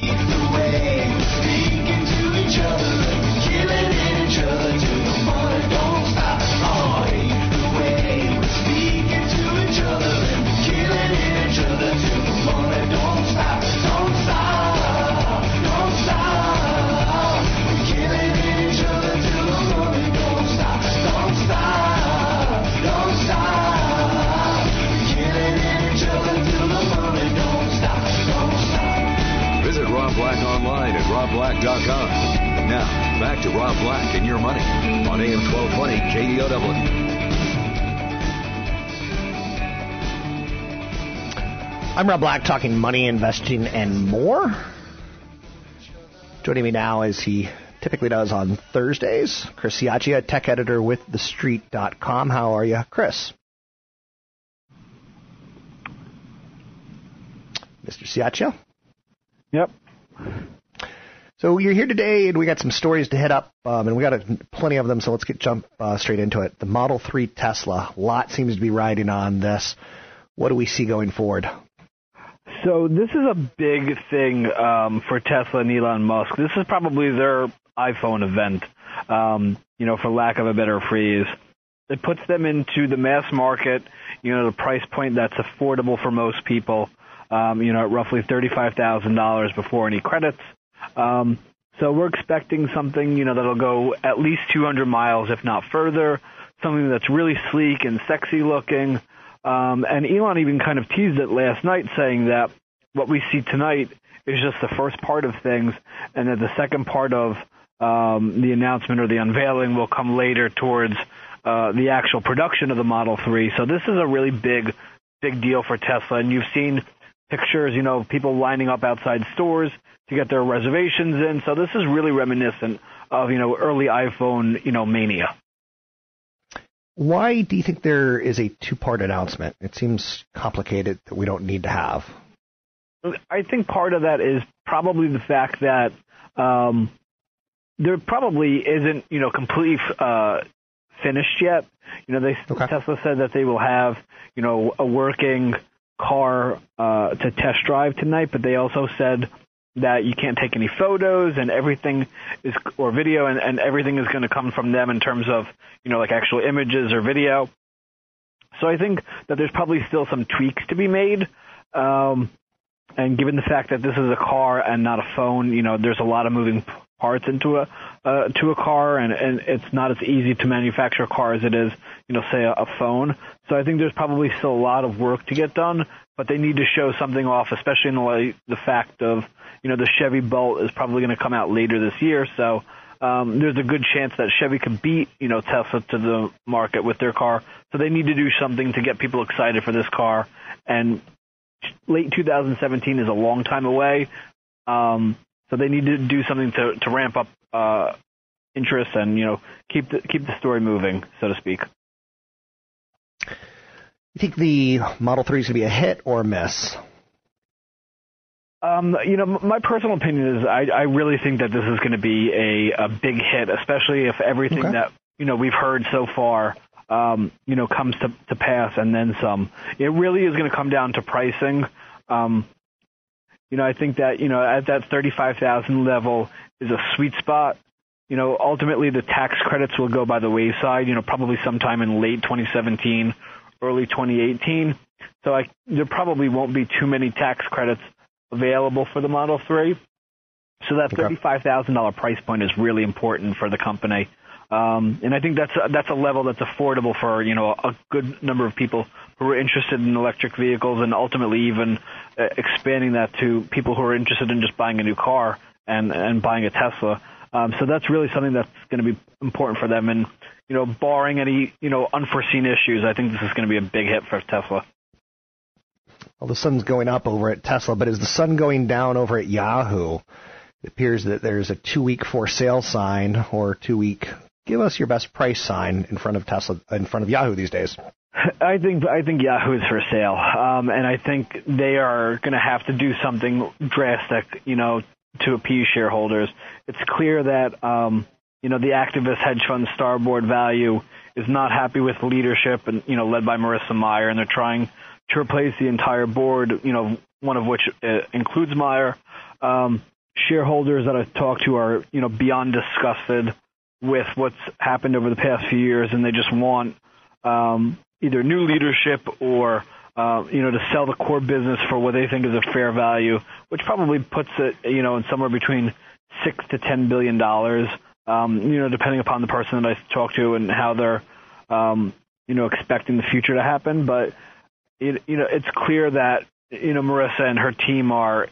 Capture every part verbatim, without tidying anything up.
Either way, speaking to each other, killing each other till the water don't stop. Oh, either way, we're speaking to each other and we're killing each other till the water don't stop. Don't stop, don't stop. We're killing each other till the water don't stop. Don't stop, don't stop. We're killing each other till the water don't stop. Don't stop. Visit Rob Black online at rob black dot com. Now, back to Rob Black and Your Money on A M twelve twenty K D O W. I'm Rob Black, talking money, investing, and more. Joining me now, as he typically does on Thursdays, Chris Ciaccia, tech editor with the street dot com. How are you, Chris? Mister Ciaccia? Yep. So you're here today, and we got some stories to hit up, um, and we got a, plenty of them. So let's get jump uh, straight into it. The Model three Tesla, a lot seems to be riding on this. What do we see going forward? So this is a big thing um, for Tesla and Elon Musk. This is probably their iPhone event, um, you know, for lack of a better phrase. It puts them into the mass market, you know, the price point that's affordable for most people. Um, you know, at roughly thirty-five thousand dollars before any credits. Um, so we're expecting something, you know, that'll go at least two hundred miles, if not further, something that's really sleek and sexy looking. Um, and Elon even kind of teased it last night, saying that what we see tonight is just the first part of things, and that the second part of um, the announcement or the unveiling will come later towards uh, the actual production of the Model three. So this is a really big, big deal for Tesla, and you've seen pictures, you know, people lining up outside stores to get their reservations in. So this is really reminiscent of, you know, early iPhone, you know, mania. Why do you think there is a two-part announcement? It seems complicated that we don't need to have. I think part of that is probably the fact that um, there probably isn't, you know, completely uh, finished yet. You know, they okay. Tesla said that they will have, you know, a working car uh, to test drive tonight, but they also said that you can't take any photos and everything is, or video, and, and everything is going to come from them in terms of, you know, like actual images or video. So I think that there's probably still some tweaks to be made. Um, and given the fact that this is a car and not a phone, you know, there's a lot of moving parts into a, uh, to a car, and, and it's not as easy to manufacture a car as it is, you know, say a, a phone. So I think there's probably still a lot of work to get done, but they need to show something off, especially in the light, the fact of, you know, the Chevy Bolt is probably going to come out later this year. So um, there's a good chance that Chevy could beat, you know, Tesla to the market with their car. So they need to do something to get people excited for this car. And late two thousand seventeen is a long time away. Um, So they need to do something to, to ramp up uh, interest and, you know, keep the, keep the story moving, so to speak. You think the Model three is going to be a hit or a miss? Um, you know, my personal opinion is I, I really think that this is going to be a, a big hit, especially if everything okay. that, you know, we've heard so far, um, you know, comes to, to pass and then some. It really is going to come down to pricing. Um You know, I think that, you know, at that thirty-five thousand level is a sweet spot. You know, ultimately the tax credits will go by the wayside, you know, probably sometime in late twenty seventeen, early twenty eighteen. So I, there probably won't be too many tax credits available for the Model three. So that okay. thirty-five thousand dollars price point is really important for the company. Um, and I think that's a, that's a level that's affordable for, you know, a good number of people who are interested in electric vehicles, and ultimately even uh, expanding that to people who are interested in just buying a new car and, and buying a Tesla. Um, so that's really something that's going to be important for them. And, you know, barring any, you know, unforeseen issues, I think this is going to be a big hit for Tesla. Well, the sun's going up over at Tesla, but is the sun going down over at Yahoo? It appears that there's a two-week for sale sign or two-week give us your best price sign in front of Tesla, in front of Yahoo these days. I think I think Yahoo is for sale, um, and I think they are going to have to do something drastic, you know, to appease shareholders. It's clear that um, you know the activist hedge fund Starboard Value is not happy with leadership, and you know, led by Marissa Mayer, and they're trying to replace the entire board, you know, one of which uh, includes Mayer. Um, shareholders that I talk to are, you know, beyond disgusted with what's happened over the past few years, and they just want um, either new leadership or, uh, you know, to sell the core business for what they think is a fair value, which probably puts it, you know, in somewhere between six to ten billion dollars, um, you know, depending upon the person that I talk to and how they're, um, you know, expecting the future to happen. But it, you know, it's clear that, you know, Marissa and her team are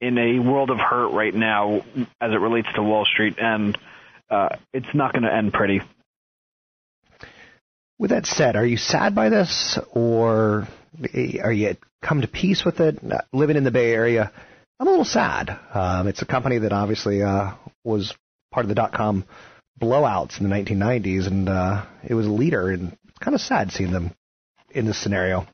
in a world of hurt right now as it relates to Wall Street, and uh, it's not going to end pretty. With that said, are you sad by this, or are you come to peace with it? Living in the Bay Area, I'm a little sad. Um, it's a company that obviously uh, was part of the dot-com blowouts in the nineteen nineties, and uh, it was a leader, and it's kind of sad seeing them in this scenario.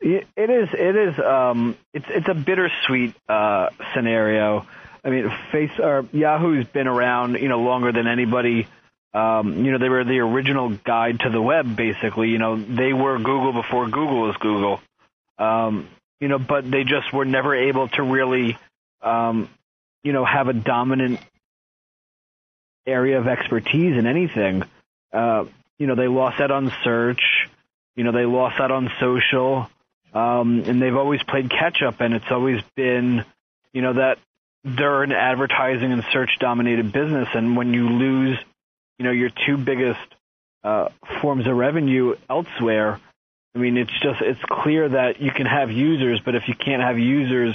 It is. It is. Um, it's. It's a bittersweet uh, scenario. I mean, face or Yahoo's been around, you know, longer than anybody. Um, you know, they were the original guide to the web, basically. You know, they were Google before Google was Google. Um, you know, but they just were never able to really, um, you know, have a dominant area of expertise in anything. Uh, you know, they lost out on search. You know, they lost out on social. Um, and they've always played catch-up, and it's always been, you know, that they're an advertising and search-dominated business. And when you lose, you know, your two biggest uh, forms of revenue elsewhere, I mean, it's just, it's clear that you can have users, but if you can't have users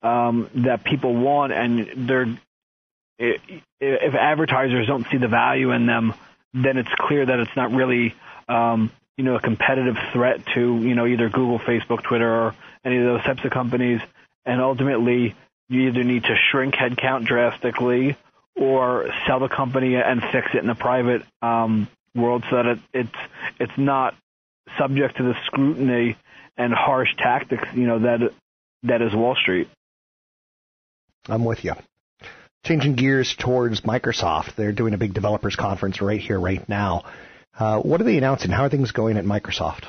um, that people want, and they're, if advertisers don't see the value in them, then it's clear that it's not really, um, you know, a competitive threat to, you know, either Google, Facebook, Twitter, or any of those types of companies. And ultimately, you either need to shrink headcount drastically or sell the company and fix it in the private um, world so that it, it's it's not subject to the scrutiny and harsh tactics, you know, that that is Wall Street. I'm with you. Changing gears towards Microsoft. They're doing a big developers conference right here, right now. Uh, what are they announcing? How are things going at Microsoft?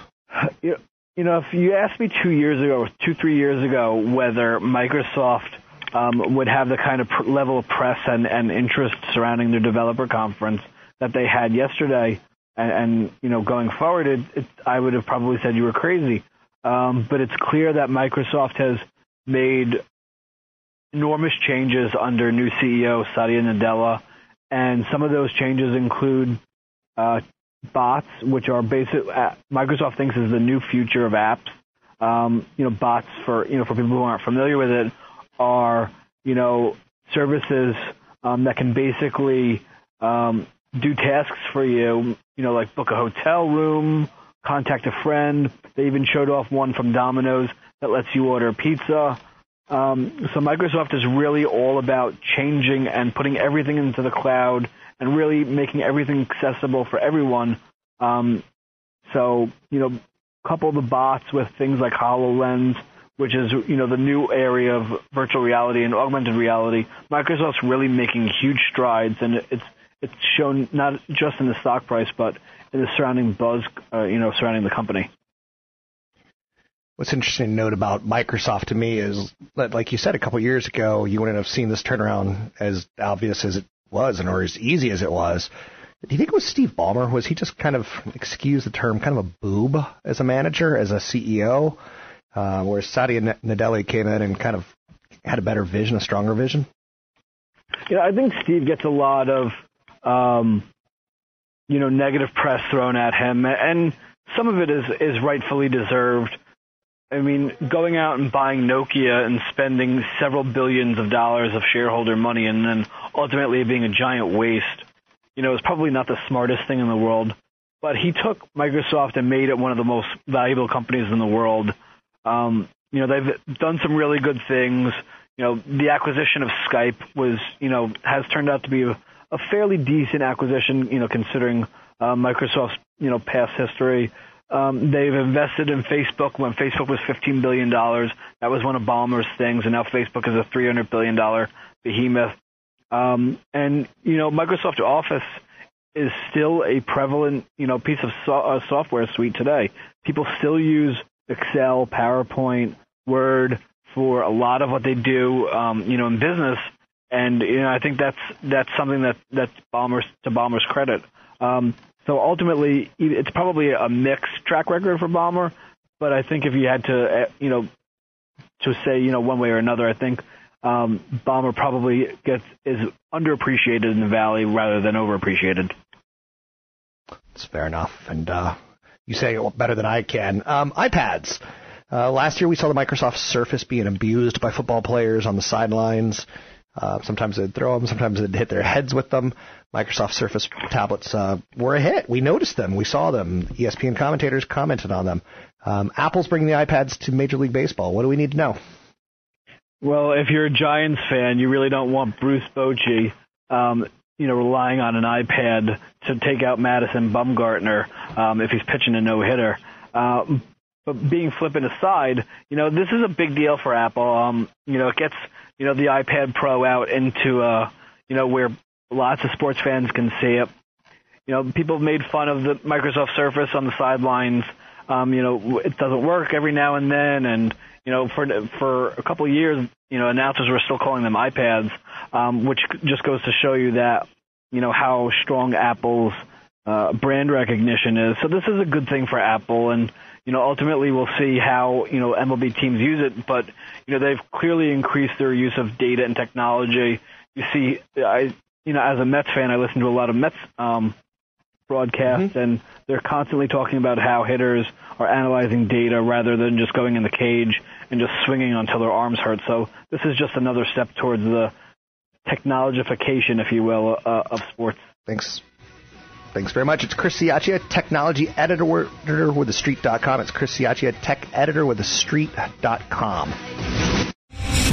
You know, if you asked me two years ago, two, three years ago, whether Microsoft Um, would have the kind of pr- level of press and, and interest surrounding their developer conference that they had yesterday, and, and you know, going forward, it, it, I would have probably said you were crazy. Um, but it's clear that Microsoft has made enormous changes under new C E O Satya Nadella, and some of those changes include uh, bots, which are basic. Uh, Microsoft thinks is the new future of apps. Um, you know, bots for you know for people who aren't familiar with it. Are, you know, services um, that can basically um, do tasks for you, you know, like book a hotel room, contact a friend. They even showed off one from Domino's that lets you order pizza. Um, so Microsoft is really all about changing and putting everything into the cloud and really making everything accessible for everyone. Um, so, you know, couple the bots with things like HoloLens, which is, you know, the new area of virtual reality and augmented reality. Microsoft's really making huge strides, and it's it's shown not just in the stock price, but in the surrounding buzz, uh, you know, surrounding the company. What's interesting to note about Microsoft to me is that, like you said, a couple of years ago, you wouldn't have seen this turnaround as obvious as it was, and or as easy as it was. Do you think it was Steve Ballmer? Was he just kind of, excuse the term, kind of a boob as a manager, as a C E O? Uh, where Satya Nadella came in and kind of had a better vision, a stronger vision? You know, I think Steve gets a lot of, um, you know, negative press thrown at him, and some of it is, is rightfully deserved. I mean, going out and buying Nokia and spending several billions of dollars of shareholder money and then ultimately being a giant waste, you know, is probably not the smartest thing in the world. But he took Microsoft and made it one of the most valuable companies in the world. Um, you know, they've done some really good things. You know, the acquisition of Skype was, you know, has turned out to be a, a fairly decent acquisition, you know, considering uh, Microsoft's, you know, past history. Um, they've invested in Facebook when Facebook was fifteen billion dollars. That was one of Ballmer's things, and now Facebook is a three hundred billion dollars behemoth. Um, and, you know, Microsoft Office is still a prevalent, you know, piece of so- uh, software suite today. People still use Excel, PowerPoint, Word for a lot of what they do, um, you know, in business. And, you know, I think that's that's something that that's Ballmer's, to Ballmer's credit. Um, so ultimately, it's probably a mixed track record for Ballmer. But I think if you had to, uh, you know, to say, you know, one way or another, I think um, Ballmer probably gets is underappreciated in the Valley rather than overappreciated. That's fair enough. And uh, you say it better than I can. Um, iPads. Uh, last year, we saw the Microsoft Surface being abused by football players on the sidelines. Uh, sometimes they'd throw them. Sometimes they'd hit their heads with them. Microsoft Surface tablets uh, were a hit. We noticed them. We saw them. E S P N commentators commented on them. Um, Apple's bringing the iPads to Major League Baseball. What do we need to know? Well, if you're a Giants fan, you really don't want Bruce Bochy, um, you know, relying on an iPad to take out Madison Bumgarner um, if he's pitching a no-hitter. Uh, but being flippant aside, you know, this is a big deal for Apple. Um, you know, it gets... you know, the iPad Pro out into, uh, you know, where lots of sports fans can see it. You know, people have made fun of the Microsoft Surface on the sidelines. Um, you know, it doesn't work every now and then. And, you know, for for a couple of years, you know, announcers were still calling them iPads, um, which just goes to show you that, you know, how strong Apple's uh, brand recognition is. So this is a good thing for Apple. And, you know, ultimately we'll see how, you know, M L B teams use it, but, you know, they've clearly increased their use of data and technology. You see, I, you know, as a Mets fan, I listen to a lot of Mets um, broadcasts, mm-hmm. and they're constantly talking about how hitters are analyzing data rather than just going in the cage and just swinging until their arms hurt. So this is just another step towards the technologification, if you will, uh, of sports. Thanks. Thanks very much. It's Chris Ciaccia, technology editor with the street dot com. It's Chris Ciaccia, tech editor with the street dot com.